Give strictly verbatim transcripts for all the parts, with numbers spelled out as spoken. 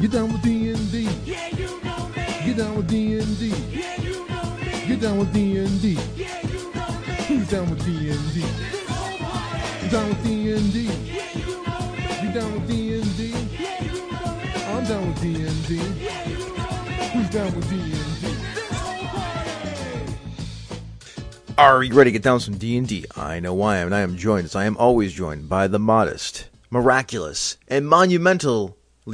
Get down with D and D. Yeah, you know me. Get down with D and D. Yeah, you know me. Get down with D and D. Yeah, you know me. Who's down with D and D? This whole party. Get down with D and D. Yeah, you know me. Get down with D and D. Yeah, you know me. I'm down with D and D. Yeah, you know me. Who's down with D and D? This whole party. Are you ready to get down with some D and D? I know I am, and I am joined, as I am always joined, by the modest, miraculous, and monumentally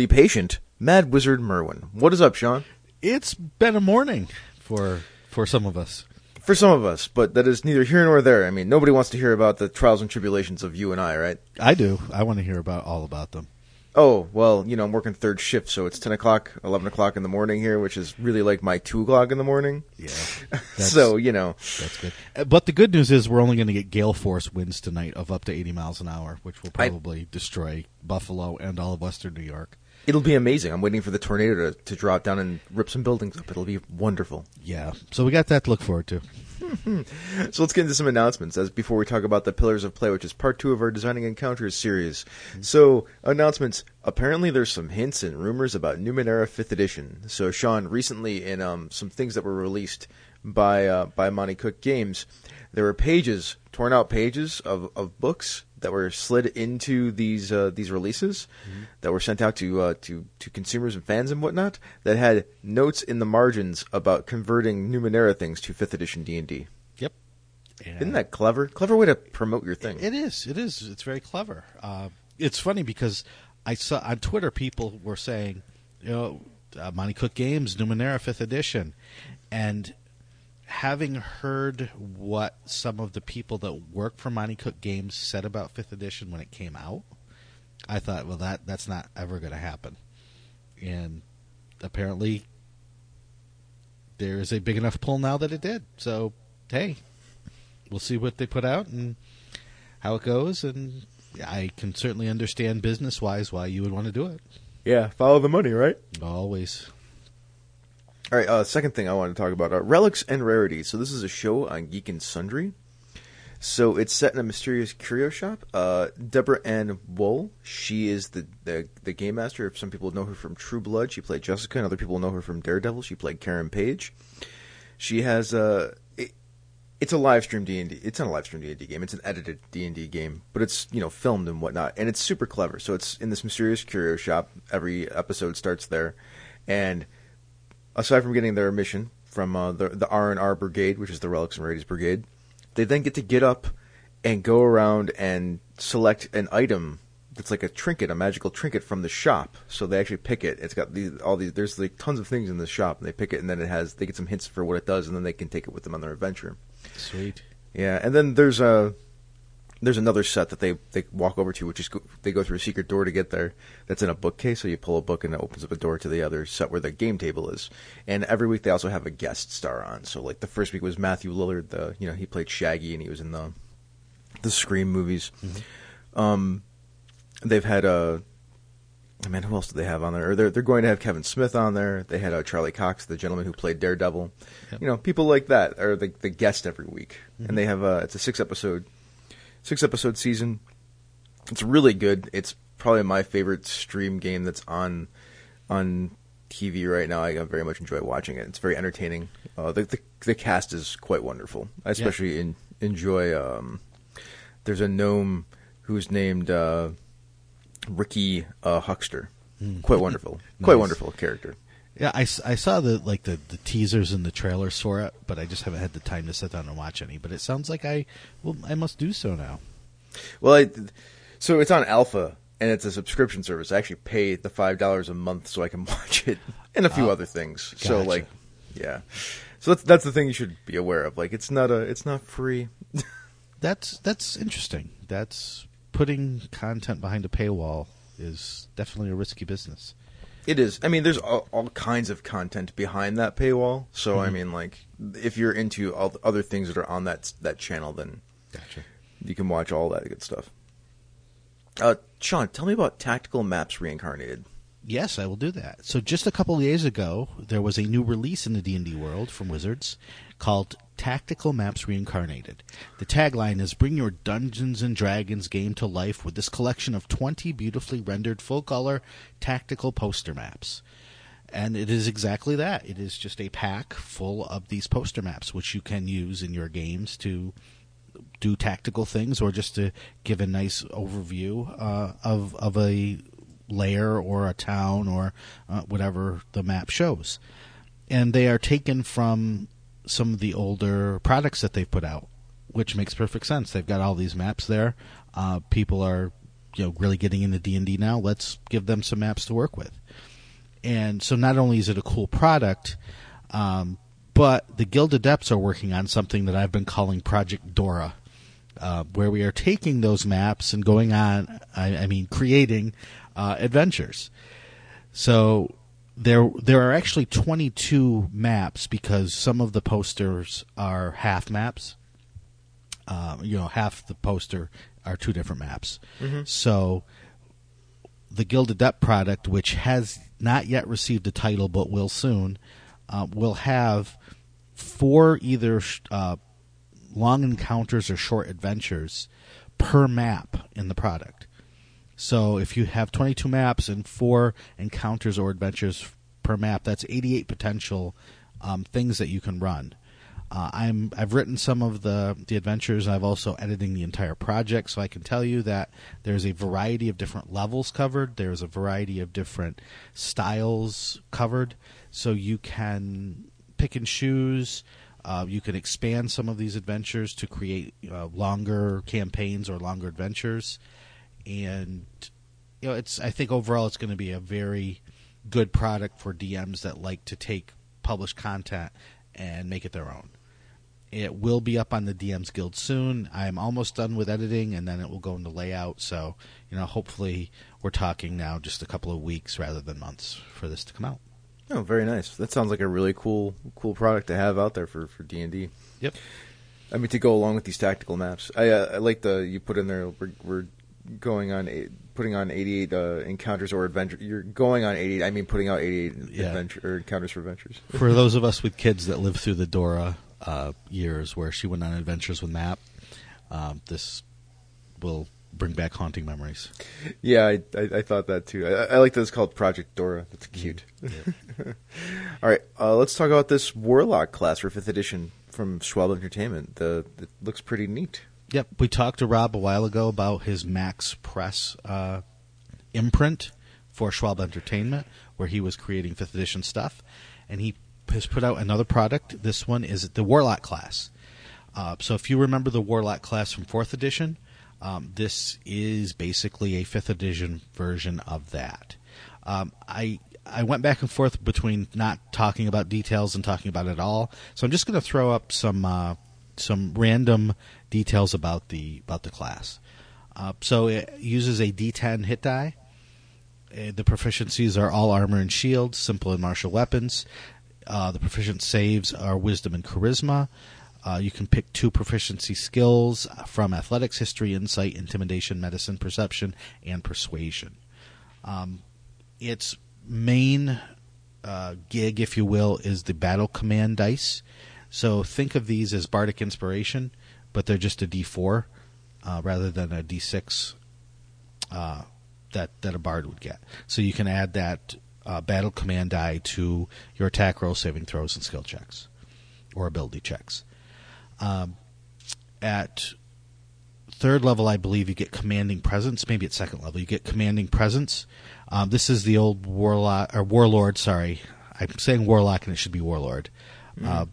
patient Mad Wizard Merwin. What is up, Sean? It's been a morning for for some of us. For some of us, but that is neither here nor there. I mean, nobody wants to hear about the trials and tribulations of you and I, right? I do. I want to hear about all about them. Oh, well, you know, I'm working third shift, so it's ten o'clock, eleven o'clock in the morning here, which is really like my two o'clock in the morning. Yeah. So, you know. That's good. But the good news is we're only going to get gale force winds tonight of up to eighty miles an hour, which will probably I, destroy Buffalo and all of western New York. It'll be amazing. I'm waiting for the tornado to, to drop down and rip some buildings up. It'll be wonderful. Yeah. So we got that to look forward to. So let's get into some announcements as before we talk about the Pillars of Play, which is part two of our Designing Encounters series. Mm-hmm. So announcements. Apparently there's some hints and rumors about Numenera fifth edition. So Sean, recently in um, some things that were released by uh, by Monte Cook Games, there were pages, torn out pages of, of books that were slid into these uh, these releases, mm-hmm. that were sent out to, uh, to to consumers and fans and whatnot, that had notes in the margins about converting Numenera things to fifth edition D and D. Yep. And isn't that clever? Clever way to promote your thing. It is. It is. It's very clever. Uh, it's funny because I saw on Twitter people were saying, you know, uh, Monte Cook Games, Numenera fifth edition. And having heard what some of the people that work for Monte Cook Games said about fifth edition when it came out, I thought, well, that that's not ever going to happen. And apparently there is a big enough pull now that it did. So, hey, we'll see what they put out and how it goes. And I can certainly understand business-wise why you would want to do it. Yeah, follow the money, right? Always. All right, uh, second thing I want to talk about are Relics and Rarities. So this is a show on Geek and Sundry. So it's set in a mysterious curio shop. Uh, Deborah Ann Woll, she is the, the the game master. Some people know her from True Blood. She played Jessica, and other people know her from Daredevil. She played Karen Page. She has a... It, it's a live stream D and D. It's not a live stream D and D game. It's an edited D and D game, but it's, you know, filmed and whatnot. And it's super clever. So it's in this mysterious curio shop. Every episode starts there. And aside from getting their mission from uh, the, the R and R Brigade, which is the Relics and Rarities Brigade, they then get to get up and go around and select an item that's like a trinket, a magical trinket from the shop. So they actually pick it. It's got these, all these. There's like tons of things in the shop, and they pick it, and then it has. They get some hints for what it does, and then they can take it with them on their adventure. Sweet. Yeah, and then there's a there's another set that they they walk over to, which is go, they go through a secret door to get there. That's in a bookcase, so you pull a book and it opens up a door to the other set where the game table is. And every week they also have a guest star on. So like the first week was Matthew Lillard, the you know he played Shaggy and he was in the the Scream movies. Mm-hmm. Um, they've had a I mean, who else do they have on there? Or they're they're going to have Kevin Smith on there. They had uh, Charlie Cox, the gentleman who played Daredevil. Yep. You know, people like that are the the guest every week, mm-hmm. and they have a, it's a six episode. Six episode season. It's really good. It's probably my favorite stream game that's on on T V right now. I very much enjoy watching it. It's very entertaining. Uh, the, the the cast is quite wonderful. I especially yeah. in, enjoy. Um, there's a gnome who's named uh, Ricky uh, Huckster. Mm. Quite wonderful. Nice. Quite wonderful character. Yeah, I, I saw the like the, the teasers and the trailers for it, but I just haven't had the time to sit down and watch any. But it sounds like I well I must do so now. Well, I, so it's on Alpha, and it's a subscription service. I actually pay the five dollars a month so I can watch it and a few oh, other things. Gotcha. So like, yeah, so that's that's the thing you should be aware of. Like, it's not a it's not free. that's that's interesting. That's putting content behind a paywall is definitely a risky business. It is. I mean, there's all, all kinds of content behind that paywall. So, mm-hmm. I mean, like, if you're into all the other things that are on that that channel, then gotcha. You can watch all that good stuff. Uh, Sean, tell me about Tactical Maps Reincarnated. Yes, I will do that. So just a couple of days ago, there was a new release in the D and D world from Wizards called Tactical Maps Reincarnated. The tagline is, bring your Dungeons and Dragons game to life with this collection of twenty beautifully rendered full-color tactical poster maps. And it is exactly that. It is just a pack full of these poster maps, which you can use in your games to do tactical things or just to give a nice overview uh, of of a lair or a town or uh, whatever the map shows. And they are taken from some of the older products that they've put out, which makes perfect sense. They've got all these maps there. Uh, people are, you know, really getting into D and D now. Let's give them some maps to work with. And so not only is it a cool product, um, but the Guild Adepts are working on something that I've been calling Project Dora, uh, where we are taking those maps and going on, I, I mean, creating uh, adventures. So there there are actually twenty-two maps because some of the posters are half maps. Uh, you know, half the poster are two different maps. Mm-hmm. So the Guild Adept product, which has not yet received a title but will soon, uh, will have four either uh, long encounters or short adventures per map in the product. So if you have twenty-two maps and four encounters or adventures per map, that's eighty-eight potential um, things that you can run. Uh, I'm I've written some of the, the adventures. I've also editing the entire project, so I can tell you that there's a variety of different levels covered. There's a variety of different styles covered, so you can pick and choose. Uh, you can expand some of these adventures to create uh, longer campaigns or longer adventures, and you know it's. I think overall it's going to be a very good product for D Ms that like to take published content and make it their own. It will be up on the D Ms Guild soon. I'm almost done with editing, and then it will go into layout. So, you know, hopefully we're talking now just a couple of weeks rather than months for this to come out. Oh, very nice. That sounds like a really cool cool product to have out there for, for D and D. Yep. I mean, to go along with these tactical maps. I, uh, I like the, you put in there, we're, we're going on, eight, putting on eighty-eight uh, encounters or adventures. You're going on eighty-eight, I mean, putting out eighty-eight yeah. adventure, or encounters for adventures. For those of us with kids that live through the Dora Uh, years where she went on adventures with Map. Um, this will bring back haunting memories. Yeah, I, I, I thought that too. I, I like that it's called Project Dora. That's cute. Yeah. All right, uh, let's talk about this Warlock class for fifth edition from Schwalb Entertainment. The it looks pretty neat. Yep, we talked to Rob a while ago about his Max Press uh, imprint for Schwalb Entertainment, where he was creating fifth edition stuff, and he has put out another product. This one is the Warlock class. Uh, so if you remember the Warlock class from fourth edition, um, this is basically a fifth edition version of that. Um, I I went back and forth between not talking about details and talking about it all. So I'm just going to throw up some uh, some random details about the about the class. Uh, so it uses a D ten hit die. Uh, the proficiencies are all armor and shields, simple and martial weapons. Uh, the proficient saves are wisdom and charisma. Uh, you can pick two proficiency skills from athletics, history, insight, intimidation, medicine, perception, and persuasion. Um, its main uh, gig, if you will, is the battle command dice. So think of these as bardic inspiration, but they're just a D four uh, rather than a D six uh, that, that a bard would get. So you can add that Uh, battle command die to your attack roll, saving throws, and skill checks, or ability checks. Um, at third level, I believe you get commanding presence. Maybe at second level, you get commanding presence. Um, this is the old warlock or warlord. Sorry, I'm saying warlock, and it should be warlord. Mm. Uh,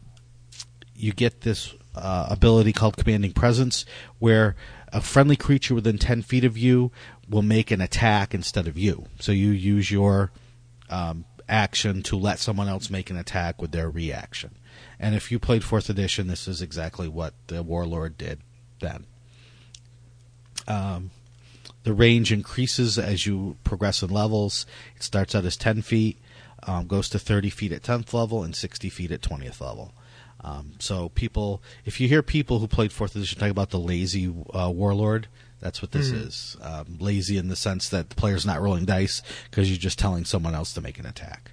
you get this uh, ability called commanding presence, where a friendly creature within ten feet of you will make an attack instead of you. So you use your Um, action to let someone else make an attack with their reaction. And if you played fourth edition, this is exactly what the Warlord did then. Um, the range increases as you progress in levels. It starts out as ten feet, um, goes to thirty feet at tenth level, and sixty feet at twentieth level. Um, so people, if you hear people who played fourth edition talk about the lazy uh, Warlord, that's what this mm. is. Um, lazy in the sense that the player's not rolling dice because you're just telling someone else to make an attack.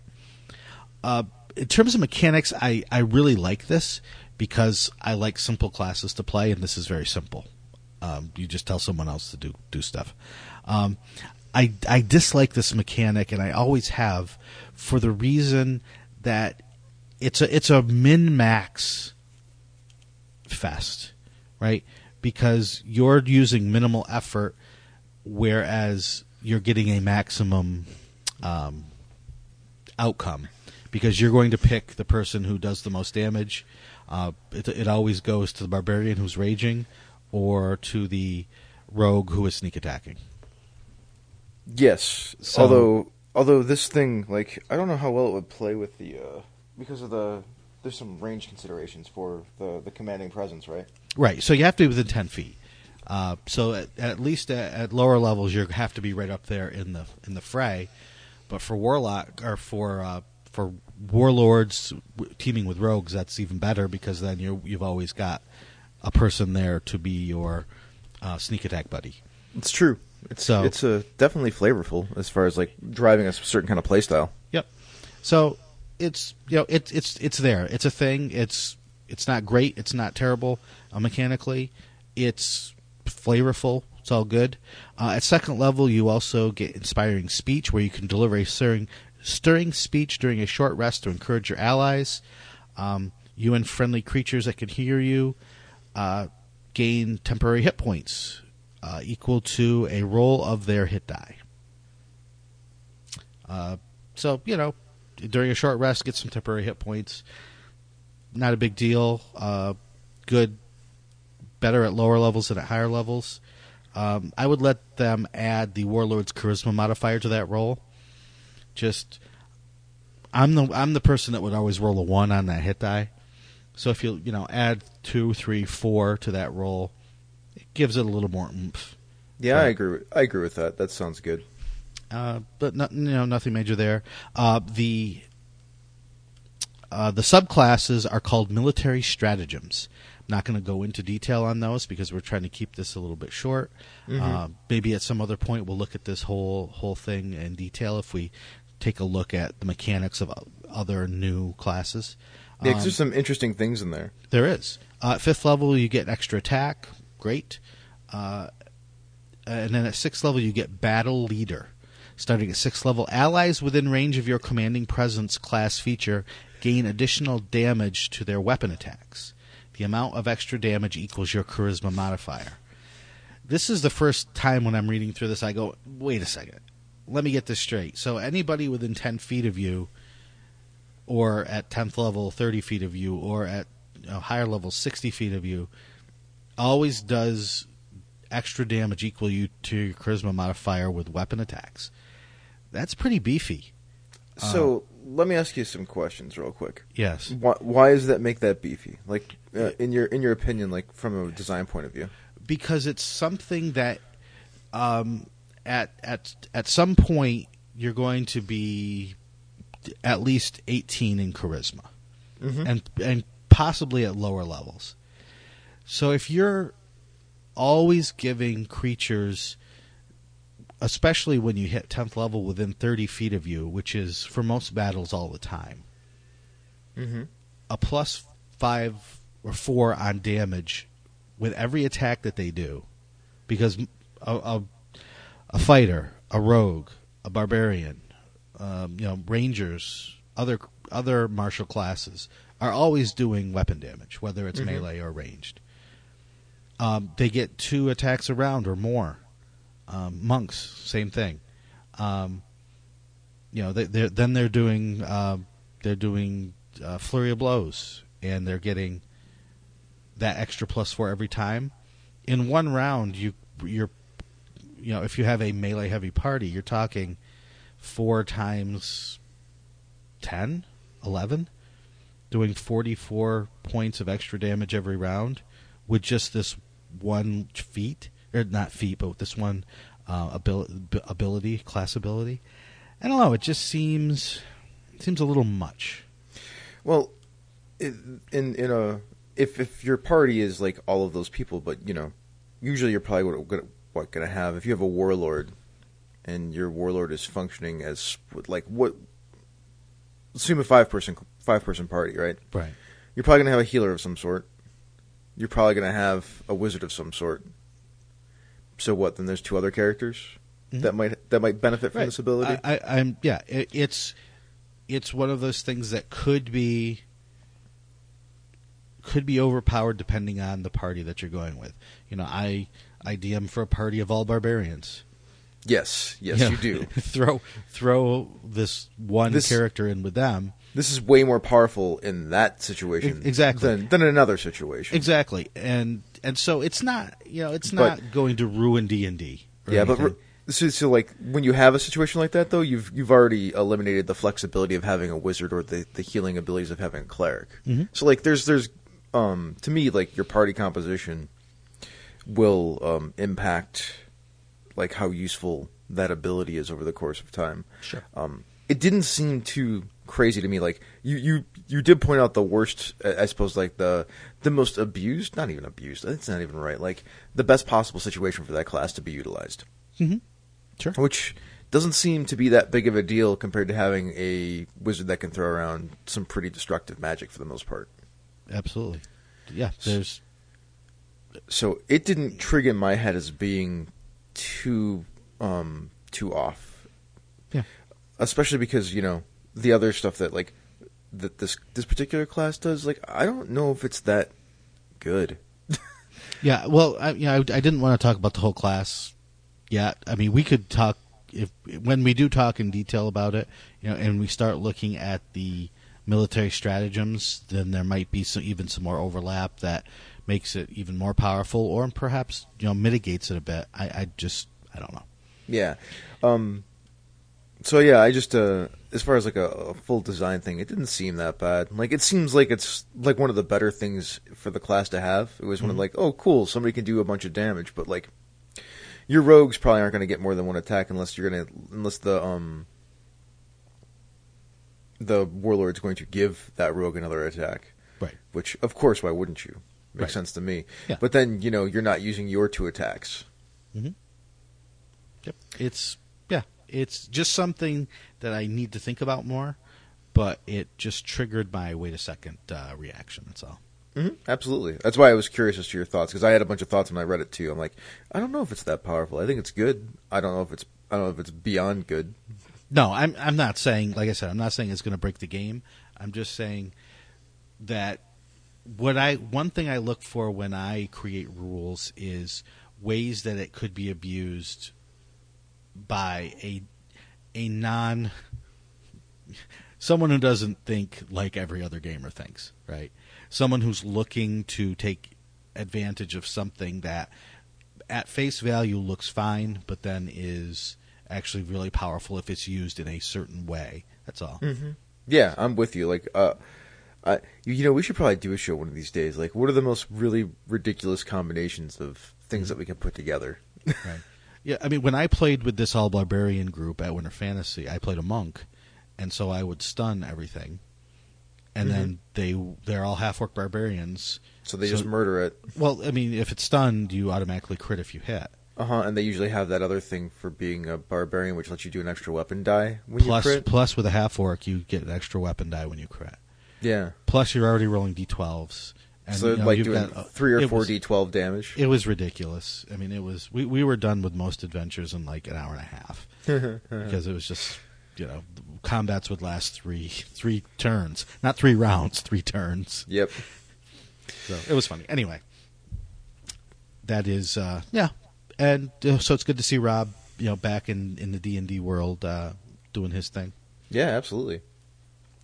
Uh, in terms of mechanics, I, I really like this because I like simple classes to play, and this is very simple. Um, you just tell someone else to do do stuff. Um, I, I dislike this mechanic, and I always have, for the reason that it's a it's a min-max fest, right? Because you're using minimal effort, whereas you're getting a maximum um, outcome, because you're going to pick the person who does the most damage. Uh, it, it always goes to the barbarian who's raging, or to the rogue who is sneak attacking. Yes. So, although, although this thing, like, I don't know how well it would play with the, uh, because of the, there's some range considerations for the, the commanding presence, right? Right. So you have to be within ten feet. Uh, so at, at least at, at lower levels, you have to be right up there in the, in the fray. But for warlock, or for, uh, for warlords teaming with rogues, that's even better, because then you're, you've always got a person there to be your uh, sneak attack buddy. It's true. It's so, it's a definitely flavorful as far as like driving a certain kind of play style. Yep. So it's you know it's it's it's there. It's a thing. It's it's not great. It's not terrible uh, mechanically. It's flavorful. It's all good. Uh, at second level, you also get inspiring speech, where you can deliver a stirring stirring speech during a short rest to encourage your allies. Um, you and friendly creatures that can hear you uh, gain temporary hit points. Uh, equal to a roll of their hit die. Uh, so, you know, during a short rest, get some temporary hit points. Not a big deal. Uh, good, better at lower levels than at higher levels. Um, I would let them add the Warlord's Charisma modifier to that roll. Just, I'm the I'm the person that would always roll a one on that hit die. So if you you know add two, three, four to that roll, gives it a little more oomph. Yeah, but I agree. With, I agree with that. That sounds good. Uh, but no, you know, nothing major there. Uh, the uh, the subclasses are called military stratagems. I'm not going to go into detail on those because we're trying to keep this a little bit short. Mm-hmm. Uh, maybe at some other point we'll look at this whole whole thing in detail if we take a look at the mechanics of other new classes. Yeah, 'cause um, there's some interesting things in there. There is. Uh, at fifth level, you get extra attack. Great. Uh, and then at sixth level, you get Battle Leader. Starting at sixth level, allies within range of your Commanding Presence class feature gain additional damage to their weapon attacks. The amount of extra damage equals your Charisma modifier. This is the first time when I'm reading through this, I go, wait a second. Let me get this straight. So anybody within ten feet of you, or at tenth level, thirty feet of you, or at you know, higher level, sixty feet of you, always does extra damage equal you to your charisma modifier with weapon attacks. That's pretty beefy. So um, let me ask you some questions real quick. Yes. Why, why does that make that beefy? Like uh, in your in your opinion, like from a design point of view? Because it's something that um, at at at some point you're going to be at least eighteen in charisma, mm-hmm. and and possibly at lower levels. So if you're always giving creatures, especially when you hit tenth level within thirty feet of you, which is for most battles all the time, mm-hmm. a plus five or four on damage with every attack that they do, because a, a, a fighter, a rogue, a barbarian, um, you know, rangers, other other martial classes are always doing weapon damage, whether it's mm-hmm. melee or ranged. Um, they get two attacks a round or more. Um, monks, same thing. Um, you know, they, they're, then they're doing uh, they're doing uh, flurry of blows, and they're getting that extra plus four every time. In one round, you you're you know, if you have a melee heavy party, you're talking four times ten, eleven, doing forty-four points of extra damage every round with just this one feat, or not feat, but with this one uh, abil- ability, class ability. I don't know. It just seems it seems a little much. Well, in in a if if your party is like all of those people, but you know, usually you're probably what gonna, what gonna have if you have a warlord, and your warlord is functioning as like what. Assume a five person five person party, right? Right. You're probably going to have a healer of some sort. You're probably going to have a wizard of some sort. So what? Then there's two other characters mm-hmm. that might that might benefit from right. this ability. I, I, I'm yeah. It, it's it's one of those things that could be could be overpowered depending on the party that you're going with. You know, I I D M for a party of all barbarians. Yes, yes, you, know, you do. throw throw this one this, character in with them. This is way more powerful in that situation, exactly, than, than another situation, exactly. And and so it's not, you know, it's not but, going to ruin D and D. Yeah, anything. but so, so like when you have a situation like that, though, you've you've already eliminated the flexibility of having a wizard or the, the healing abilities of having a cleric. Mm-hmm. So like there's there's um, to me like your party composition will um, impact. Like how useful that ability is over the course of time. Sure. Um, it didn't seem too crazy to me. Like you, you, you did point out the worst, I suppose, like the the most abused, not even abused. That's not even right. Like the best possible situation for that class to be utilized. Mm-hmm. Sure. Which doesn't seem to be that big of a deal compared to having a wizard that can throw around some pretty destructive magic for the most part. Absolutely. Yeah. There's. So it didn't trigger in my head as being. Too, um, too off. Yeah. Especially because, you know, the other stuff that like that this this particular class does, like I don't know if it's that good. yeah. Well, I, you know, I, I didn't want to talk about the whole class yet. I mean, we could talk if when we do talk in detail about it, you know, and we start looking at the military stratagems, then there might be some, even some more overlap that. Makes it even more powerful, or perhaps you know mitigates it a bit. I, I just I don't know. Yeah. Um, so yeah, I just uh, as far as like a, a full design thing, it didn't seem that bad. Like it seems like it's like one of the better things for the class to have. It was mm-hmm. one of like oh cool, somebody can do a bunch of damage, but like your rogues probably aren't going to get more than one attack unless you're gonna unless the um the warlord's going to give that rogue another attack. Right. Which of course, why wouldn't you? Makes right. sense to me. Yeah. But then, you know, you're not using your two attacks. Mm-hmm. Yep. It's, yeah, it's just something that I need to think about more, but it just triggered my wait a second uh, reaction. That's all. Mm-hmm. Absolutely. That's why I was curious as to your thoughts, because I had a bunch of thoughts when I read it too. I'm like, I don't know if it's that powerful. I think it's good. I don't know if it's, I don't know if it's beyond good. No, I'm, I'm not saying, like I said, I'm not saying it's going to break the game. I'm just saying that. What I one thing I look for when I create rules is ways that it could be abused by a a non someone who doesn't think like every other gamer thinks, right? Someone who's looking to take advantage of something that at face value looks fine, but then is actually really powerful if it's used in a certain way. That's all. Mm-hmm. Yeah, I'm with you. Like, uh. Uh, you know, we should probably do a show one of these days. Like, what are the most really ridiculous combinations of things that we can put together? Right. Yeah, I mean, when I played with this all barbarian group at Winter Fantasy, I played a monk, and so I would stun everything, and mm-hmm. then they they're all half orc barbarians. So they so, just murder it. Well, I mean, if it's stunned, you automatically crit if you hit. Uh huh. And they usually have that other thing for being a barbarian, which lets you do an extra weapon die when plus, you crit. Plus, with a half orc, you get an extra weapon die when you crit. Yeah. Plus, you're already rolling d twelves. And, so, you know, like doing got, three or four was, d twelve damage. It was ridiculous. I mean, it was. We, we were done with most adventures in like an hour and a half because it was just, you know, combats would last three three turns, not three rounds, three turns. Yep. So it was funny. Anyway, that is uh, yeah, and uh, so it's good to see Rob, you know, back in, in the D and D world uh, doing his thing. Yeah, absolutely.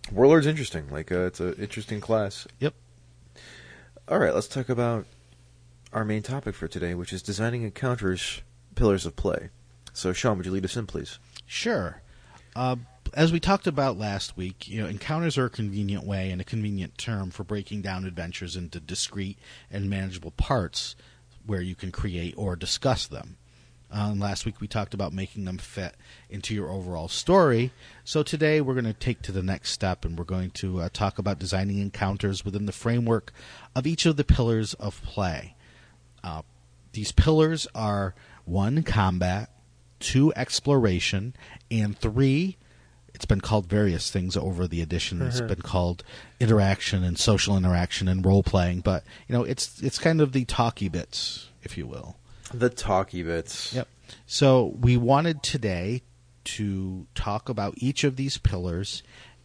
Warlord's interesting. Like, uh, it's an interesting class. Yep. All right, let's talk about our main topic for today, which is designing encounters, pillars of play. So, Sean, would you lead us in, please? Sure. Uh, as we talked about last week, you know, encounters are a convenient way and a convenient term for breaking down adventures into discrete and manageable parts where you can create or discuss them. Um, last week we talked about making them fit into your overall story. So today we're going to take to the next step, and we're going to uh, talk about designing encounters within the framework of each of the pillars of play. Uh, these pillars are one, combat, two, exploration, and three, It's been called various things over the edition. Mm-hmm. It's been called interaction and social interaction and role playing, but you know, it's it's kind of the talky bits, if you will. The talky bits. Yep. So we wanted today to talk about each of these pillars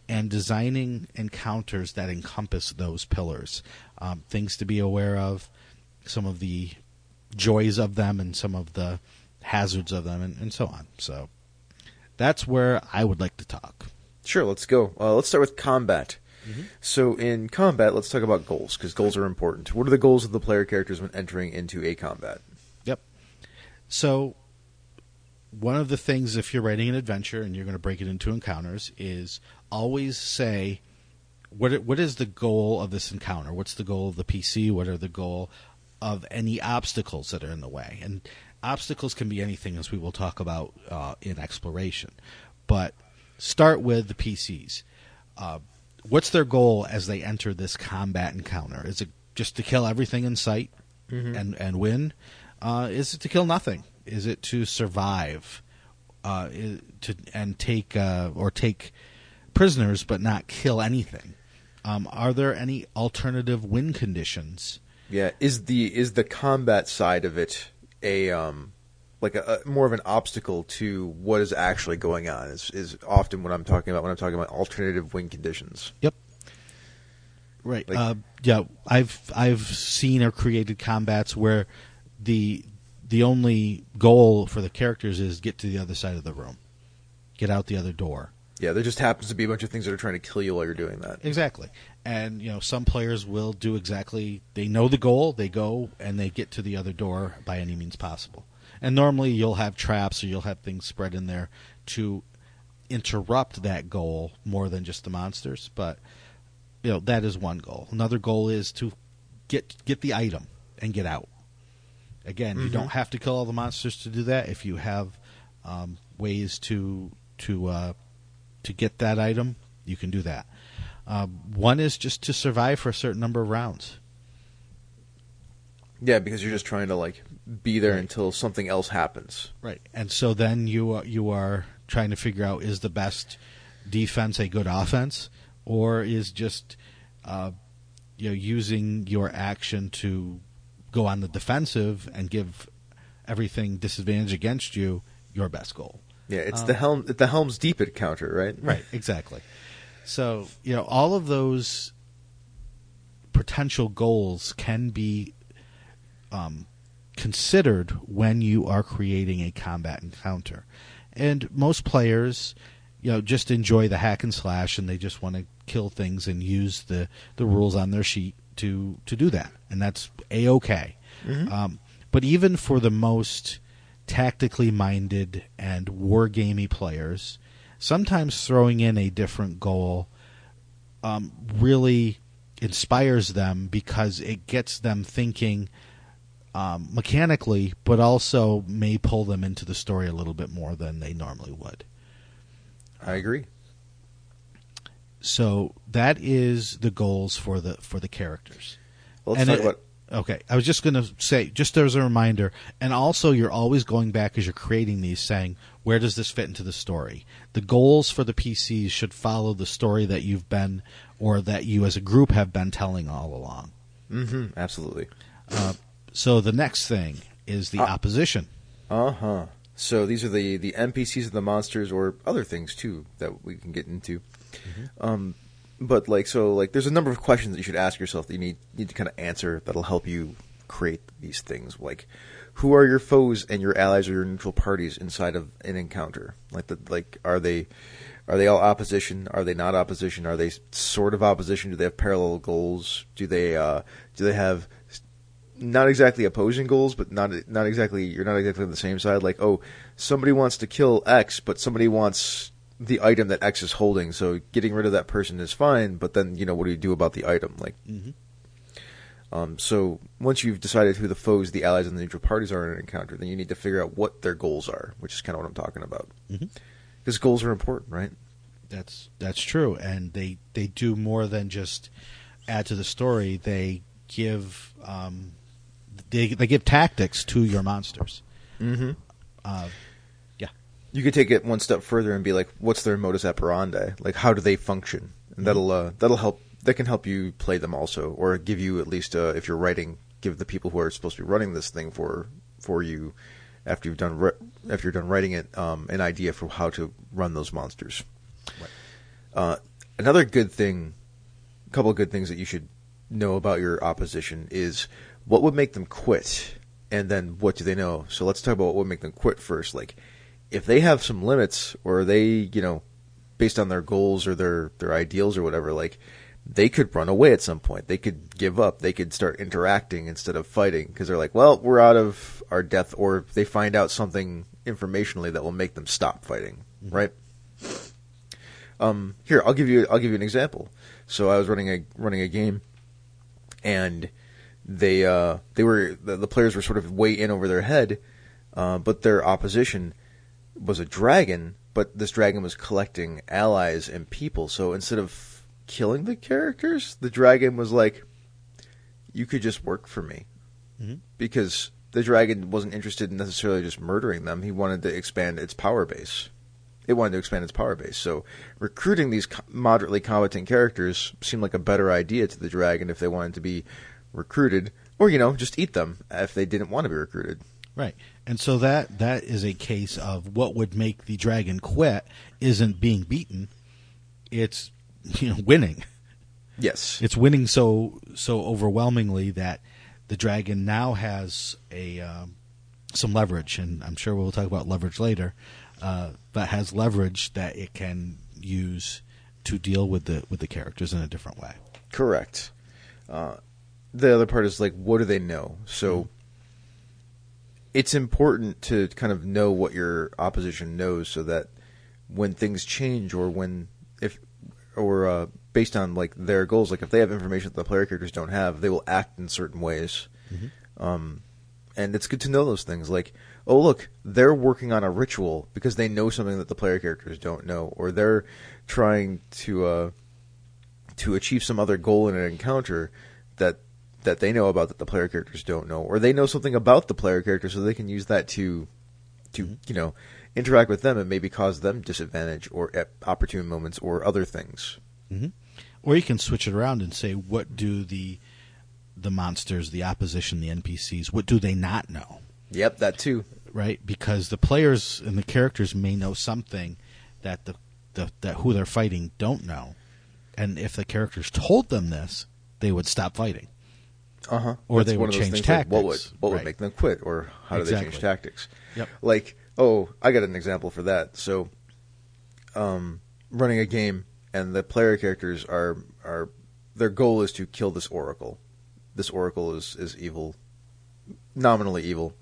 and designing encounters that encompass those pillars, um, things to be aware of, some of the joys of them and some of the hazards of them, and, and so on. So that's where I would like to talk. Sure, let's go. Uh, let's start with combat. Mm-hmm. So in combat, let's talk about goals, because goals are important. What are the goals of the player characters when entering into a combat? Yep. So one of the things, if you're writing an adventure and you're going to break it into encounters, is always say, what what is the goal of this encounter? What's the goal of the P C? What are the goal of any obstacles that are in the way? And obstacles can be anything, as we will talk about uh, in exploration. But start with the P Cs. Uh, what's their goal as they enter this combat encounter? Is it just to kill everything in sight mm-hmm. and, and win? Uh, is it to kill nothing? Is it to survive uh, is, to and take uh, or take prisoners but not kill anything? Um, are there any alternative win conditions? Yeah, is the is the combat side of it a um, like a, a more of an obstacle to what is actually going on? Is is often what I'm talking about when I'm talking about alternative win conditions. Yep. Right. Like, uh, yeah, I've I've seen or created combats where the the only goal for the characters is get to the other side of the room, get out the other door. Yeah, there just happens to be a bunch of things that are trying to kill you while you're doing that. Exactly. And, you know, some players will do exactly, they know the goal, they go, and they get to the other door by any means possible. And normally you'll have traps or you'll have things spread in there to interrupt that goal more than just the monsters. But, you know, that is one goal. Another goal is to get get the item and get out. Again, mm-hmm. you don't have to kill all the monsters to do that. If you have um, ways to to uh, to get that item, you can do that. Um, one is just to survive for a certain number of rounds. Yeah, because you're just trying to like be there right. until something else happens. Right, and so then you are, you are trying to figure out, is the best defense a good offense, or is just uh, you know using your action to go on the defensive and give everything disadvantage against you your best goal. Yeah, it's um, the helm, the Helm's Deep encounter, right? Right, exactly. So, you know, all of those potential goals can be um, considered when you are creating a combat encounter. And most players, you know, just enjoy the hack and slash, and they just want to kill things and use the, the rules on their sheet to, to do that. And that's A-okay. Mm-hmm. Um, but even for the most tactically minded and wargamey players, sometimes throwing in a different goal um, really inspires them because it gets them thinking um, mechanically, but also may pull them into the story a little bit more than they normally would. I agree. So that is the goals for the for the characters. Well, let's and talk it, about... Okay, I was just going to say, just as a reminder, and also you're always going back as you're creating these saying, where does this fit into the story? The goals for the P Cs should follow the story that you've been, or that you as a group have been telling all along. Mm-hmm, absolutely. Uh, so the next thing is the uh, opposition. Uh-huh. So these are the, the N P Cs of the monsters, or other things, too, that we can get into. Mm-hmm. Um, but, like, so, like, there's a number of questions that you should ask yourself that you need, need to kind of answer that'll help you create these things, like, who are your foes and your allies or your neutral parties inside of an encounter? Like, the, like, are they are they all opposition? Are they not opposition? Are they sort of opposition? Do they have parallel goals? Do they uh, do they have not exactly opposing goals, but not not exactly you're not exactly on the same side? Like, oh, somebody wants to kill X, but somebody wants the item that X is holding. So getting rid of that person is fine, but then you know what do you do about the item? Like. Mm-hmm. Um, so once you've decided who the foes, the allies, and the neutral parties are in an encounter, then you need to figure out what their goals are, which is kind of what I'm talking about. Because mm-hmm. goals are important, right? That's that's true, and they, they do more than just add to the story. They give um, they they give tactics to your monsters. Mm-hmm. Uh, yeah. you could take it one step further and be like, what's their modus operandi? Like, how do they function? And that'll uh, that'll help. That can help you play them also, or give you at least, uh, if you're writing, give the people who are supposed to be running this thing for for you after you've done re- after you're done writing it, um, an idea for how to run those monsters. Right. Uh, another good thing, a couple of good things that you should know about your opposition is what would make them quit, and then what do they know. So let's talk about what would make them quit first. Like, if they have some limits, or they, you know, based on their goals or their their ideals or whatever, like, they could run away at some point. They could give up. They could start interacting instead of fighting, because they're like, well, we're out of our depth, or they find out something informationally that will make them stop fighting, mm-hmm. right? Um, here, I'll give you I'll give you an example. So I was running a running a game, and they uh, they were the, the players were sort of way in over their head, uh, but their opposition was a dragon, but this dragon was collecting allies and people. So instead of killing the characters, the dragon was like, you could just work for me, mm-hmm. because the dragon wasn't interested in necessarily just murdering them. He wanted to expand its power base. It wanted to expand its power base. So recruiting these moderately competent characters seemed like a better idea to the dragon if they wanted to be recruited, or, you know, just eat them if they didn't want to be recruited. Right. And so that that is a case of what would make the dragon quit isn't being beaten. It's, you know, winning. Yes. It's winning so so overwhelmingly that the dragon now has a um, some leverage, and I'm sure we'll talk about leverage later, uh, but has leverage that it can use to deal with the with the characters in a different way. Correct. Uh, the other part is, like, what do they know? So mm-hmm. it's important to kind of know what your opposition knows, so that when things change, or when if or uh, based on, like, their goals, like, if they have information that the player characters don't have, they will act in certain ways. Mm-hmm. Um, and it's good to know those things. Like, oh, look, they're working on a ritual because they know something that the player characters don't know, or they're trying to uh, to achieve some other goal in an encounter that that they know about that the player characters don't know, or they know something about the player character, so they can use that to to, mm-hmm. you know, interact with them and maybe cause them disadvantage or opportune moments or other things. Mm-hmm. Or you can switch it around and say, what do the the monsters, the opposition, the N P Cs, what do they not know? Yep, that too. Right? Because the players and the characters may know something that the, the that who they're fighting don't know. And if the characters told them this, they would stop fighting. Uh-huh. Or That's they would change tactics. Like, what would, what right. would make them quit, or how exactly. do they change tactics? Yep. Like, oh, I got an example for that. So, um, running a game, and the player characters are, are their goal is to kill this oracle. This oracle is, is evil, nominally evil.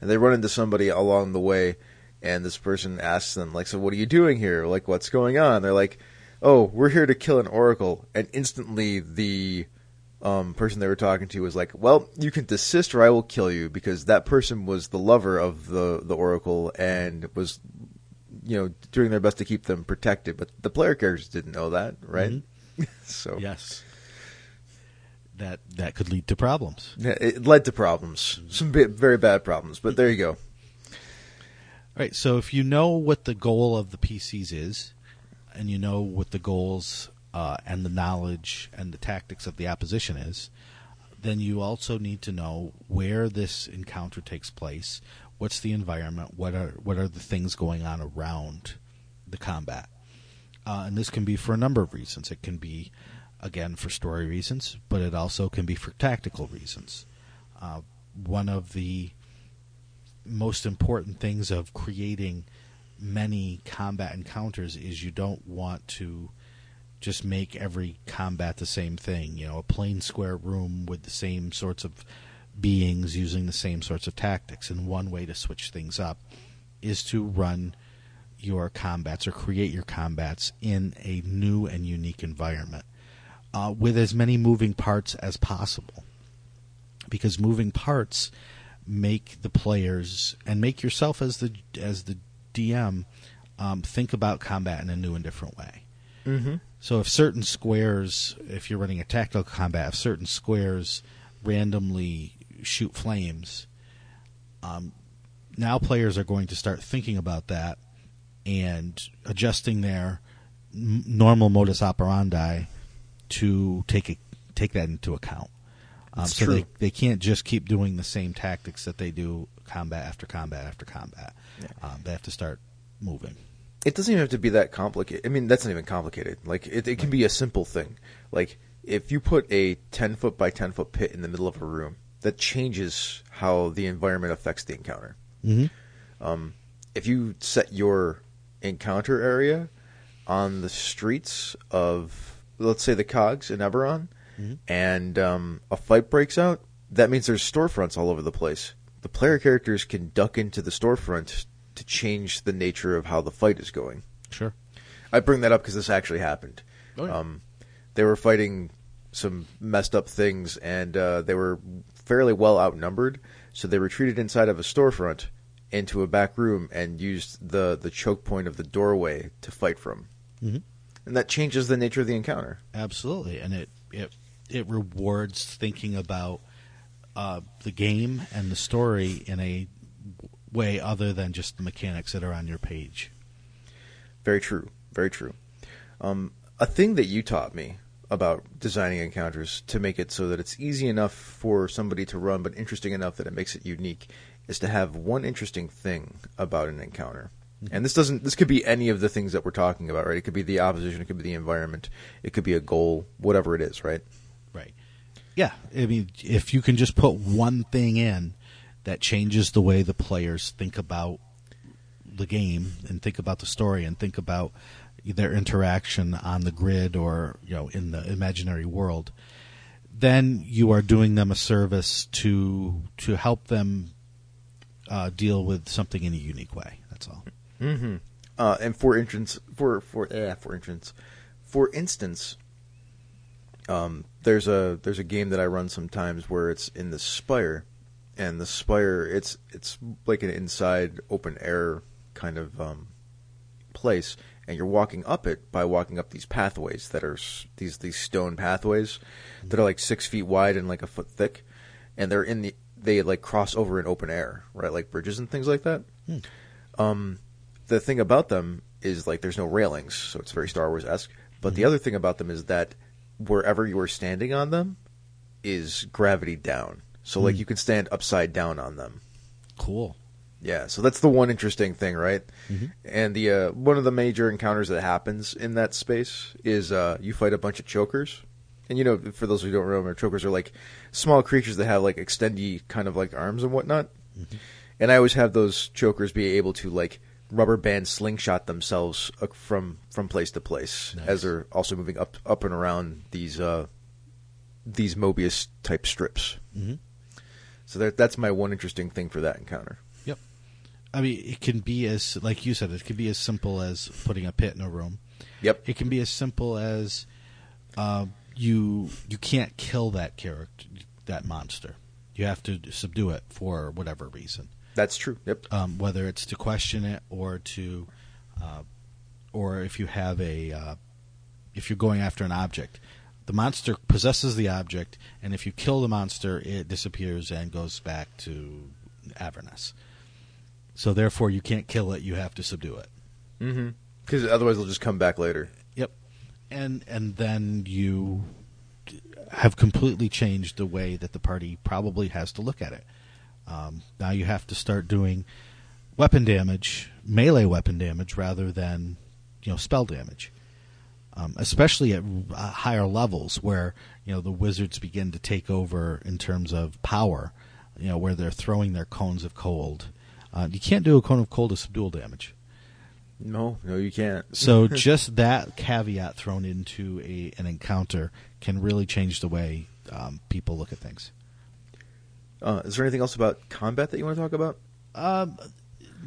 And they run into somebody along the way, and this person asks them, like, so what are you doing here? Like, what's going on? They're like, oh, we're here to kill an oracle. And instantly the um, person they were talking to was like, well, you can desist or I will kill you, because that person was the lover of the, the oracle and was, you know, doing their best to keep them protected. But the player characters didn't know that, right? Mm-hmm. So yes, that that could lead to problems. Yeah, it led to problems, some b- very bad problems, but there you go. All right, so if you know what the goal of the P Cs is, and you know what the goals Uh, and the knowledge and the tactics of the opposition is, then you also need to know where this encounter takes place, what's the environment, what are what are the things going on around the combat. Uh, and this can be for a number of reasons. It can be, again, for story reasons, but it also can be for tactical reasons. Uh, one of the most important things of creating many combat encounters is you don't want to just make every combat the same thing, you know, a plain square room with the same sorts of beings using the same sorts of tactics. And one way to switch things up is to run your combats or create your combats in a new and unique environment uh, with as many moving parts as possible, because moving parts make the players and make yourself as the as the D M um, think about combat in a new and different way. Mm-hmm. So if certain squares, if you're running a tactical combat, if certain squares randomly shoot flames, um, now players are going to start thinking about that and adjusting their m- normal modus operandi to take a, take that into account. Um, so true. They, they can't just keep doing the same tactics that they do combat after combat after combat. Yeah. Um, they have to start moving. It doesn't even have to be that complicated. I mean, that's not even complicated. Like, it, it can be a simple thing. Like, if you put a ten-foot by ten-foot pit in the middle of a room, that changes how the environment affects the encounter. Mm-hmm. Um, if you set your encounter area on the streets of, let's say, the Cogs in Eberron, mm-hmm. and um, a fight breaks out, that means there's storefronts all over the place. The player characters can duck into the storefront to change the nature of how the fight is going. Sure. I bring that up because this actually happened. Oh, yeah. Um, they were fighting some messed up things, and uh, they were fairly well outnumbered, so they retreated inside of a storefront into a back room and used the, the choke point of the doorway to fight from. Mm-hmm. And that changes the nature of the encounter. Absolutely, and it it, it rewards thinking about uh, the game and the story in a way other than just the mechanics that are on your page. Very true. Very true. Um, a thing that you taught me about designing encounters to make it so that it's easy enough for somebody to run but interesting enough that it makes it unique is to have one interesting thing about an encounter. Mm-hmm. And this doesn't. This could be any of the things that we're talking about, right? It could be the opposition. It could be the environment. It could be a goal, whatever it is, right? Right. Yeah. I mean, if you can just put one thing in, that changes the way the players think about the game and think about the story and think about their interaction on the grid or, you know, in the imaginary world, then you are doing them a service to to help them uh, deal with something in a unique way. That's all. Mm-hmm. Uh, and for entrance, for for eh, for entrance, for instance, um, there's a there's a game that I run sometimes where it's in the Spire. And the Spire, it's it's like an inside open air kind of um, place, and you're walking up it by walking up these pathways that are these these stone pathways that are like six feet wide and like a foot thick, and they're in the they like cross over in open air, right, like bridges and things like that. Hmm. Um, the thing about them is like there's no railings, so it's very Star Wars-esque. But mm-hmm. the other thing about them is that wherever you are standing on them is gravity down. So, like, mm. you can stand upside down on them. Cool. Yeah, so that's the one interesting thing, right? Mm-hmm. And the uh, one of the major encounters that happens in that space is uh, you fight a bunch of chokers. And, you know, for those who don't remember, chokers are, like, small creatures that have, like, extendy kind of, like, arms and whatnot. Mm-hmm. And I always have those chokers be able to, like, rubber band slingshot themselves from, from place to place. Nice. As they're also moving up up and around these, uh, these Mobius-type strips. Mm-hmm. So that, that's my one interesting thing for that encounter. Yep. I mean, it can be as, like you said, it can be as simple as putting a pit in a room. Yep. It can be as simple as uh, you you can't kill that character, that monster. You have to subdue it for whatever reason. That's true. Yep. Um, whether it's to question it or to, uh, or if you have a, uh, if you're going after an object. The monster possesses the object, and if you kill the monster, it disappears and goes back to Avernus. So therefore, you can't kill it; you have to subdue it. Mm-hmm. Because otherwise, it'll just come back later. Yep. And and then you have completely changed the way that the party probably has to look at it. Um, now you have to start doing weapon damage, melee weapon damage, rather than you know spell damage. Um, especially at uh, higher levels where, you know, the wizards begin to take over in terms of power, you know, where they're throwing their cones of cold. Uh, you can't do a cone of cold as dual damage. No, no, you can't. So just that caveat thrown into a an encounter can really change the way um, people look at things. Uh, is there anything else about combat that you want to talk about? Um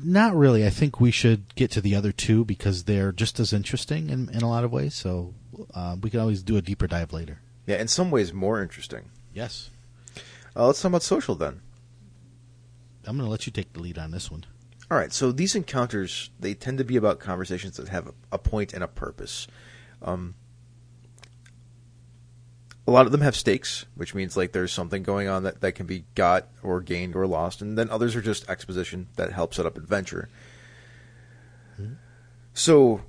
Not really. I think we should get to the other two because they're just as interesting in, in a lot of ways. So uh, we can always do a deeper dive later. Yeah, in some ways more interesting. Yes. Uh, let's talk about social then. I'm going to let you take the lead on this one. All right. So these encounters, they tend to be about conversations that have a, a point and a purpose. Um, a lot of them have stakes, which means like there's something going on that, that can be got or gained or lost. And then others are just exposition that helps set up adventure. Mm-hmm. So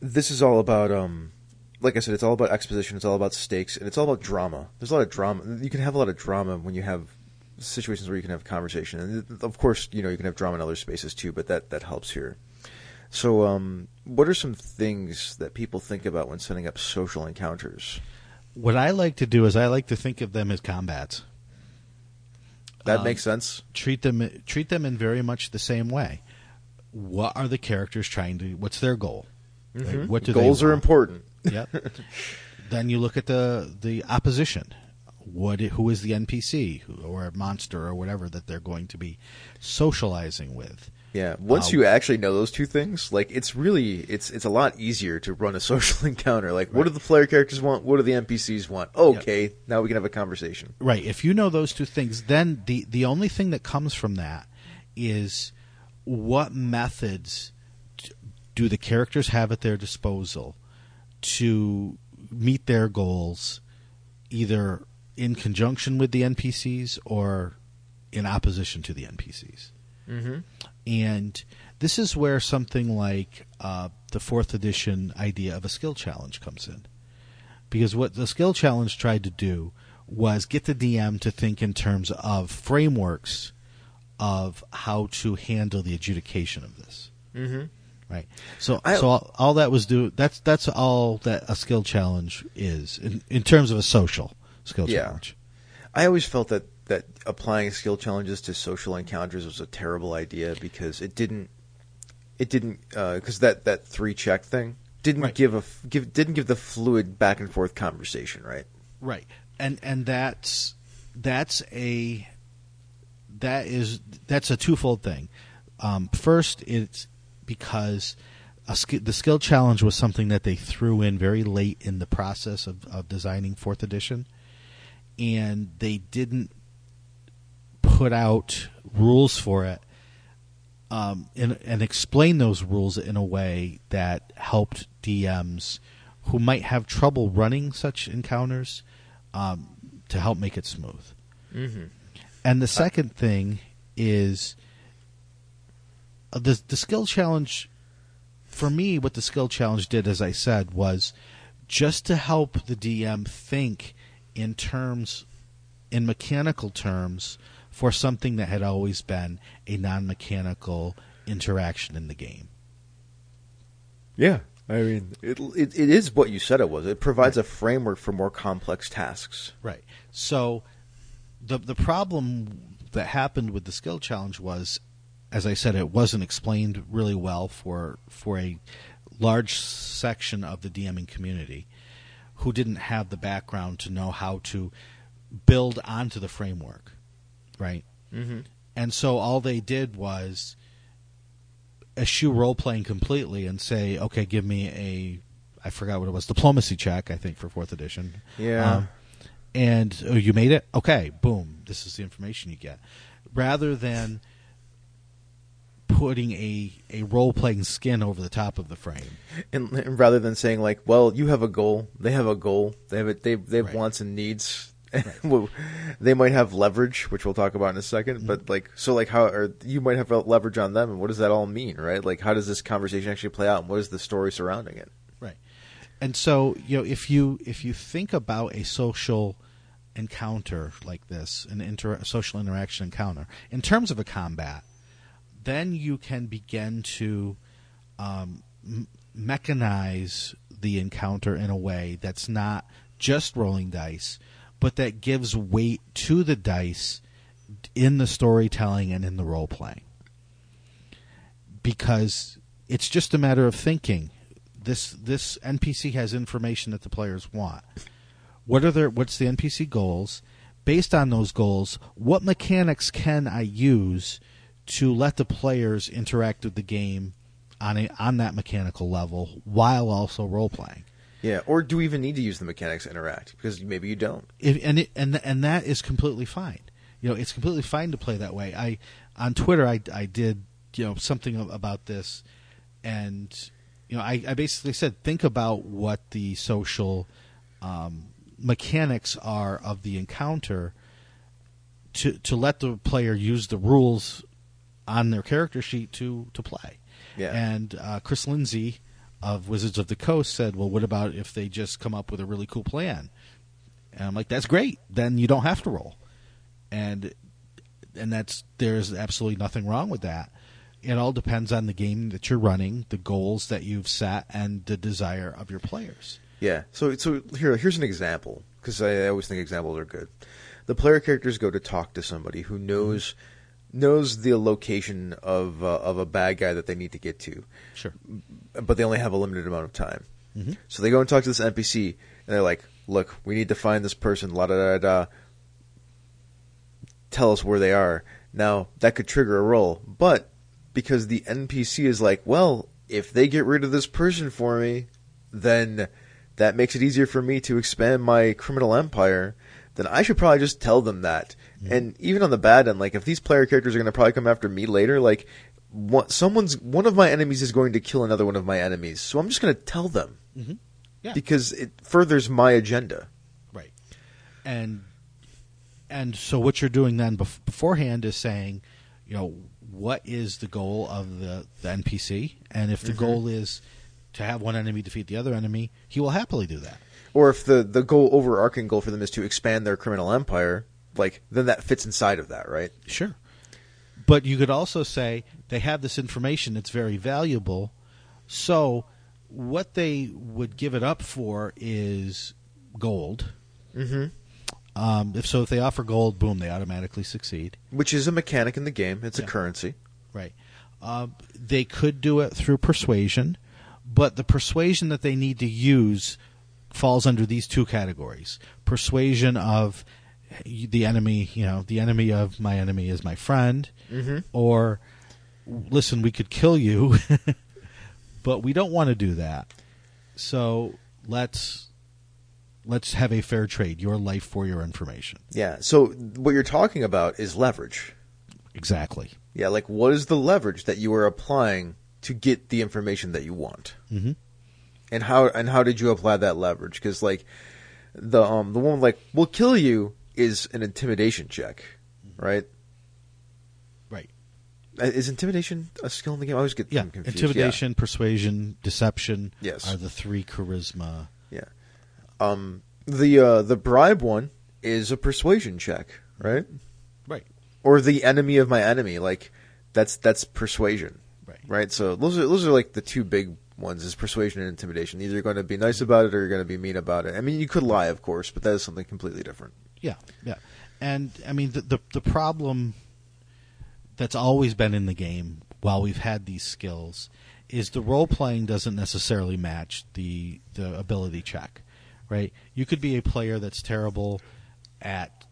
this is all about, um, like I said, it's all about exposition. It's all about stakes, and it's all about drama. There's a lot of drama. You can have a lot of drama when you have situations where you can have conversation. And of course, you know, you can have drama in other spaces too, but that, that helps here. So, um, what are some things that people think about when setting up social encounters? What I like to do is I like to think of them as combats. That um, makes sense. Treat them, treat them in very much the same way. What are the characters trying to? What's their goal? Mm-hmm. Like, what do goals they are important. Yep. Then you look at the the opposition. What? Who is the N P C who, or monster or whatever that they're going to be socializing with? Yeah. Once uh, you actually know those two things, like it's really it's it's a lot easier to run a social encounter. Like, right. What do the player characters want? What do the N P Cs want? Okay, yep. Now we can have a conversation. Right. If you know those two things, then the the only thing that comes from that is what methods do the characters have at their disposal to meet their goals, either in conjunction with the N P Cs or in opposition to the N P Cs. Mm-hmm. And this is where something like uh, the fourth edition idea of a skill challenge comes in. Because what the skill challenge tried to do was get the D M to think in terms of frameworks of how to handle the adjudication of this. Mm-hmm. Right. So, I, so all, all that was do that's that's all that a skill challenge is in, in terms of a social skill yeah. challenge. I always felt that, that applying skill challenges to social encounters was a terrible idea because it didn't it didn't because uh, that, that three check thing didn't right. give a give didn't give the fluid back and forth conversation. Right. Right. And and that's that's a. That is that's a twofold thing. Um, first, it's because a sk- the skill challenge was something that they threw in very late in the process of, of designing fourth edition, and they didn't put out rules for it um, and, and explain those rules in a way that helped D Ms who might have trouble running such encounters um, to help make it smooth. Mm-hmm. And the second thing is the the skill challenge. For me, what the skill challenge did, as I said, was just to help the D M think in terms, in mechanical terms, for something that had always been a non-mechanical interaction in the game. Yeah, I mean, it it, it is what you said it was. It provides right. a framework for more complex tasks. Right. So. The the problem that happened with the skill challenge was, as I said, it wasn't explained really well for for a large section of the DMing community who didn't have the background to know how to build onto the framework, right? Mm-hmm. And so all they did was eschew role-playing completely and say, okay, give me a, I forgot what it was, diplomacy check, I think, for fourth edition. Yeah. Um, And oh, you made it? Okay, boom. This is the information you get. Rather than putting a, a role-playing skin over the top of the frame. And, and rather than saying, like, well, you have a goal. They have a goal. They have, a, they, they have right. wants and needs. Right. They might have leverage, which we'll talk about in a second. Mm-hmm. But, like, so, like, how or you might have leverage on them. And what does that all mean, right? Like, how does this conversation actually play out? And what is the story surrounding it? And so, you know, if you if you think about a social encounter like this, an inter- a social interaction encounter, in terms of a combat, then you can begin to um, m- mechanize the encounter in a way that's not just rolling dice, but that gives weight to the dice in the storytelling and in the role playing. Because it's just a matter of thinking. This this N P C has information that the players want. What are their what's the N P C goals? Based on those goals, what mechanics can I use to let the players interact with the game on a, on that mechanical level while also role playing? Yeah, or do we even need to use the mechanics to interact? Because maybe you don't. If, and it, and and that is completely fine. You know, it's completely fine to play that way. I on Twitter I I did, you know, something about this and You know, I, I basically said, think about what the social um, mechanics are of the encounter to to let the player use the rules on their character sheet to, to play. Yeah. And uh, Chris Lindsay of Wizards of the Coast said, well, what about if they just come up with a really cool plan? And I'm like, that's great. Then you don't have to roll. And and that's there's absolutely nothing wrong with that. It all depends on the game that you're running, the goals that you've set, and the desire of your players. Yeah. So so here here's an example, because I, I always think examples are good. The player characters go to talk to somebody who knows knows the location of uh, of a bad guy that they need to get to. Sure. But they only have a limited amount of time. Mm-hmm. So they go and talk to this N P C, and they're like, look, we need to find this person, la da da da. Tell us where they are. Now, that could trigger a roll, but because the N P C is like, well, if they get rid of this person for me, then that makes it easier for me to expand my criminal empire, then I should probably just tell them that. Mm-hmm. And even on the bad end, like, if these player characters are going to probably come after me later, like, one, someone's one of my enemies is going to kill another one of my enemies, so I'm just going to tell them. Mm-hmm. Yeah. Because it furthers my agenda. Right. And and so what you're doing then bef- beforehand is saying, you know, what is the goal of the, the N P C? And if the mm-hmm. goal is to have one enemy defeat the other enemy, he will happily do that. Or if the, the goal overarching goal for them is to expand their criminal empire, like, then that fits inside of that, right? Sure. But you could also say they have this information that's very valuable, so what they would give it up for is gold. Mm-hmm. Um, if so, if they offer gold, boom, they automatically succeed. Which is a mechanic in the game. It's yeah. a currency. Right. Um, they could do it through persuasion, but the persuasion that they need to use falls under these two categories. Persuasion of the enemy, you know, the enemy of my enemy is my friend, mm-hmm. or, listen, we could kill you, but we don't want to do that. So let's... Let's have a fair trade, your life for your information. Yeah. So what you're talking about is leverage. Exactly. Yeah. Like, what is the leverage that you are applying to get the information that you want? Mm-hmm. And how, and how did you apply that leverage? 'Cause like the, um, the one like, we'll kill you is an intimidation check, mm-hmm. right? Right. Is intimidation a skill in the game? I always get yeah. confused. Intimidation, yeah. Persuasion, deception yes. are the three charisma. Yeah. Um, the uh, the bribe one is a persuasion check, right? Right. Or the enemy of my enemy, like that's that's persuasion, right? Right. So those are those are like the two big ones: is persuasion and intimidation. Either you're going to be nice about it, or you're going to be mean about it. I mean, you could lie, of course, but that is something completely different. Yeah, yeah. And I mean, the the, the problem that's always been in the game while we've had these skills is the role playing doesn't necessarily match the the ability check. Right, you could be a player that's terrible at,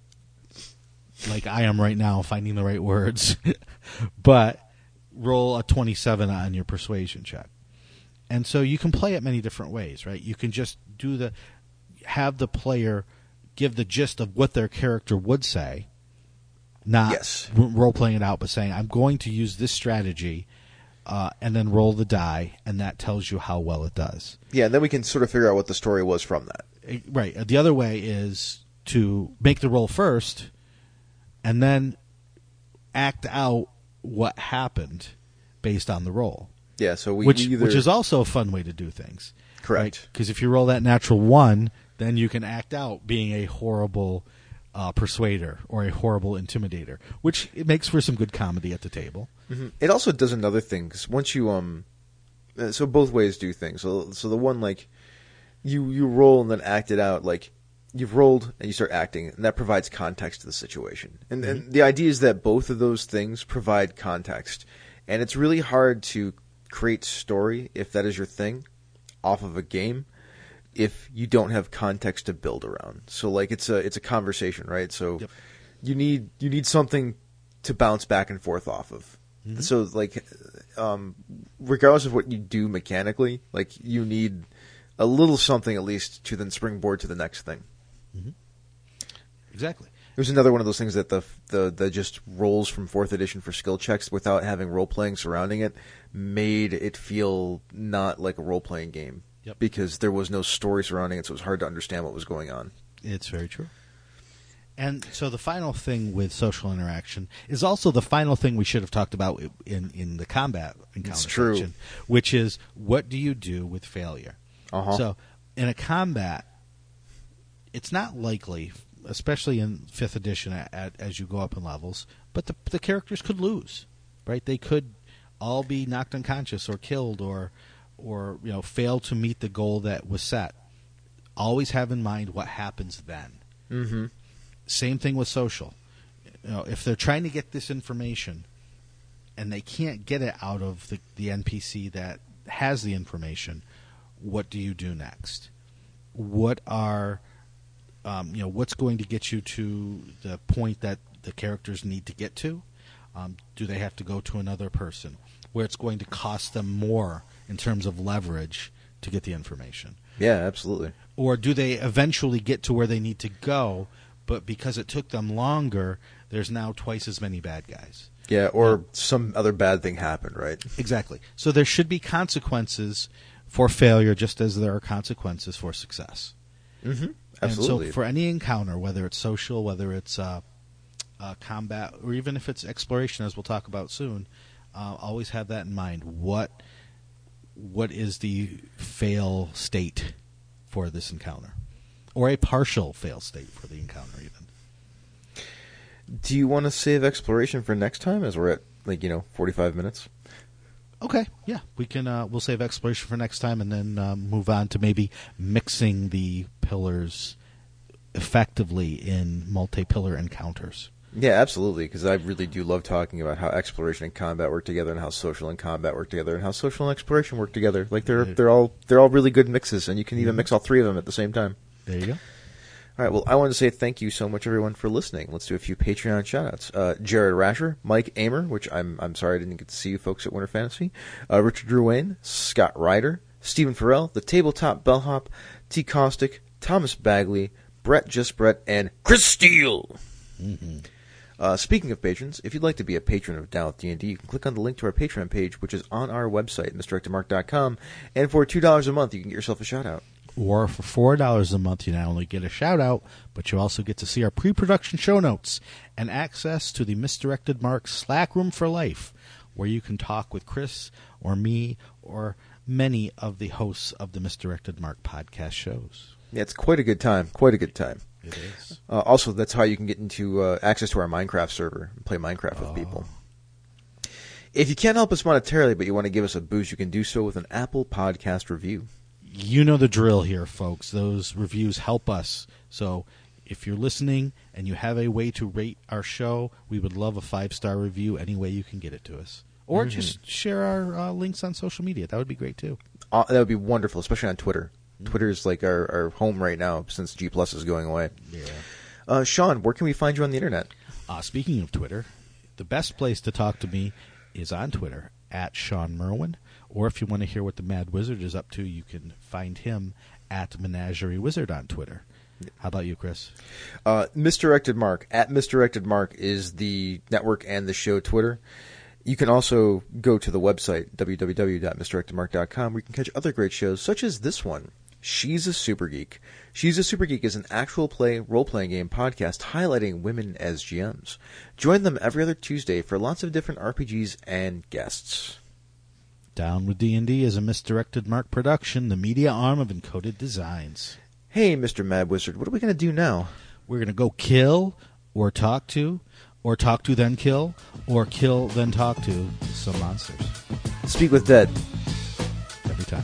like I am right now, finding the right words, but roll a twenty-seven on your persuasion check, and so you can play it many different ways. Right, you can just do the have the player give the gist of what their character would say, not yes. r- role playing it out, but saying I'm going to use this strategy. Uh, and then roll the die, and that tells you how well it does. Yeah, and then we can sort of figure out what the story was from that. Right. The other way is to make the roll first, and then act out what happened based on the roll. Yeah, so we which, either... Which is also a fun way to do things. Correct. Because right? if you roll that natural one, then you can act out being a horrible uh, persuader or a horrible intimidator, which it makes for some good comedy at the table. Mm-hmm. It also does another thing, 'cause once you um, so both ways do things. So, so the one like you you roll and then act it out. Like you've rolled and you start acting, and that provides context to the situation. And, mm-hmm. and the idea is that both of those things provide context, and it's really hard to create story if that is your thing, off of a game, if you don't have context to build around. So like it's a it's a conversation, right? So yep. you need you need something to bounce back and forth off of. So, like, um, regardless of what you do mechanically, like, you need a little something at least to then springboard to the next thing. Mm-hmm. Exactly. It was another one of those things that the, the the just rolls from fourth edition for skill checks without having role-playing surrounding it made it feel not like a role-playing game. Yep. Because there was no story surrounding it, so it was hard to understand what was going on. It's very true. And so the final thing with social interaction is also the final thing we should have talked about in, in the combat encounter it's true. section, which is what do you do with failure? Uh-huh. So in a combat, it's not likely, especially in fifth edition at, at, as you go up in levels, but the, the characters could lose, right? They could all be knocked unconscious or killed or, or you know, fail to meet the goal that was set. Always have in mind what happens then. Mm-hmm. Same thing with social. You know, if they're trying to get this information and they can't get it out of the, the N P C that has the information, what do you do next? What are, um, you know, what's going to get you to the point that the characters need to get to? Um, do they have to go to another person where it's going to cost them more in terms of leverage to get the information? Yeah, absolutely. Or do they eventually get to where they need to go, but because it took them longer, there's now twice as many bad guys? Yeah, or um, some other bad thing happened, right? Exactly. So there should be consequences for failure just as there are consequences for success. Mm-hmm. Absolutely. And so for any encounter, whether it's social, whether it's uh, uh, combat, or even if it's exploration, as we'll talk about soon, uh, always have that in mind. What What is the fail state for this encounter? Or a partial fail state for the encounter, even. Do you want to save exploration for next time, as we're at, like, you know, forty-five minutes? Okay, yeah, we can. Uh, we'll save exploration for next time, and then uh, move on to maybe mixing the pillars effectively in multi-pillar encounters. Yeah, absolutely, because I really do love talking about how exploration and combat work together, and how social and combat work together, and how social and exploration work together. Like they're they're all they're all really good mixes, and you can even mix all three of them at the same time. There you go. All right. Well, I wanted to say thank you so much, everyone, for listening. Let's do a few Patreon shout-outs. Uh, Jared Rasher, Mike Amer, which I'm I'm sorry I didn't get to see you folks at Winter Fantasy, uh, Richard Ruane, Scott Ryder, Stephen Farrell, The Tabletop Bellhop, T. Caustic, Thomas Bagley, Brett Just Brett, and Chris Steele. Mm-hmm. Uh, speaking of patrons, if you'd like to be a patron of Down with D and D, you can click on the link to our Patreon page, which is on our website, misdirected mark dot com, and for two dollars a month, you can get yourself a shout-out. Or for four dollars a month, you not only get a shout-out, but you also get to see our pre-production show notes and access to the Misdirected Mark Slack Room for Life, where you can talk with Chris or me or many of the hosts of the Misdirected Mark podcast shows. Yeah, it's quite a good time. Quite a good time. It is. Uh, also, that's how you can get into uh, access to our Minecraft server and play Minecraft oh. with people. If you can't help us monetarily, but you want to give us a boost, you can do so with an Apple Podcast review. You know the drill here, folks. Those reviews help us. So if you're listening and you have a way to rate our show, we would love a five-star review any way you can get it to us. Or mm-hmm. just share our uh, links on social media. That would be great, too. Uh, that would be wonderful, especially on Twitter. Mm-hmm. Twitter is like our, our home right now since G Plus is going away. Yeah. Uh, Sean, where can we find you on the Internet? Uh, speaking of Twitter, the best place to talk to me is on Twitter, at Sean Merwin. Or if you want to hear what the Mad Wizard is up to, you can find him at Menagerie Wizard on Twitter. How about you, Chris? Uh, Misdirected Mark. At Misdirected Mark is the network and the show Twitter. You can also go to the website, w w w dot misdirected mark dot com, where you can catch other great shows such as this one. She's a Super Geek. She's a Super Geek is an actual play role-playing game podcast highlighting women as G Ms. Join them every other Tuesday for lots of different R P Gs and guests. Down with D and D is a Misdirected Mark production, the media arm of Encoded Designs. Hey, Mister Mad Wizard, what are we going to do now? We're going to go kill or talk to or talk to then kill or kill then talk to some monsters. Speak with dead. Every time.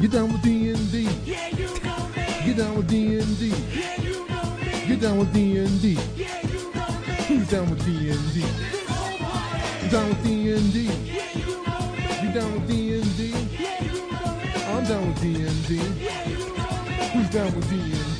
Get down with D and D. Yeah, you know me. Get down with D and D. Yeah, you know me. Get down with D and D. Yeah, you know me. Who's down with D and D? Get down with D and D. Yeah, you know me. Get down with D and D. Yeah, you know me. I'm down with D and D. Yeah, you know me. Who's down with D and D?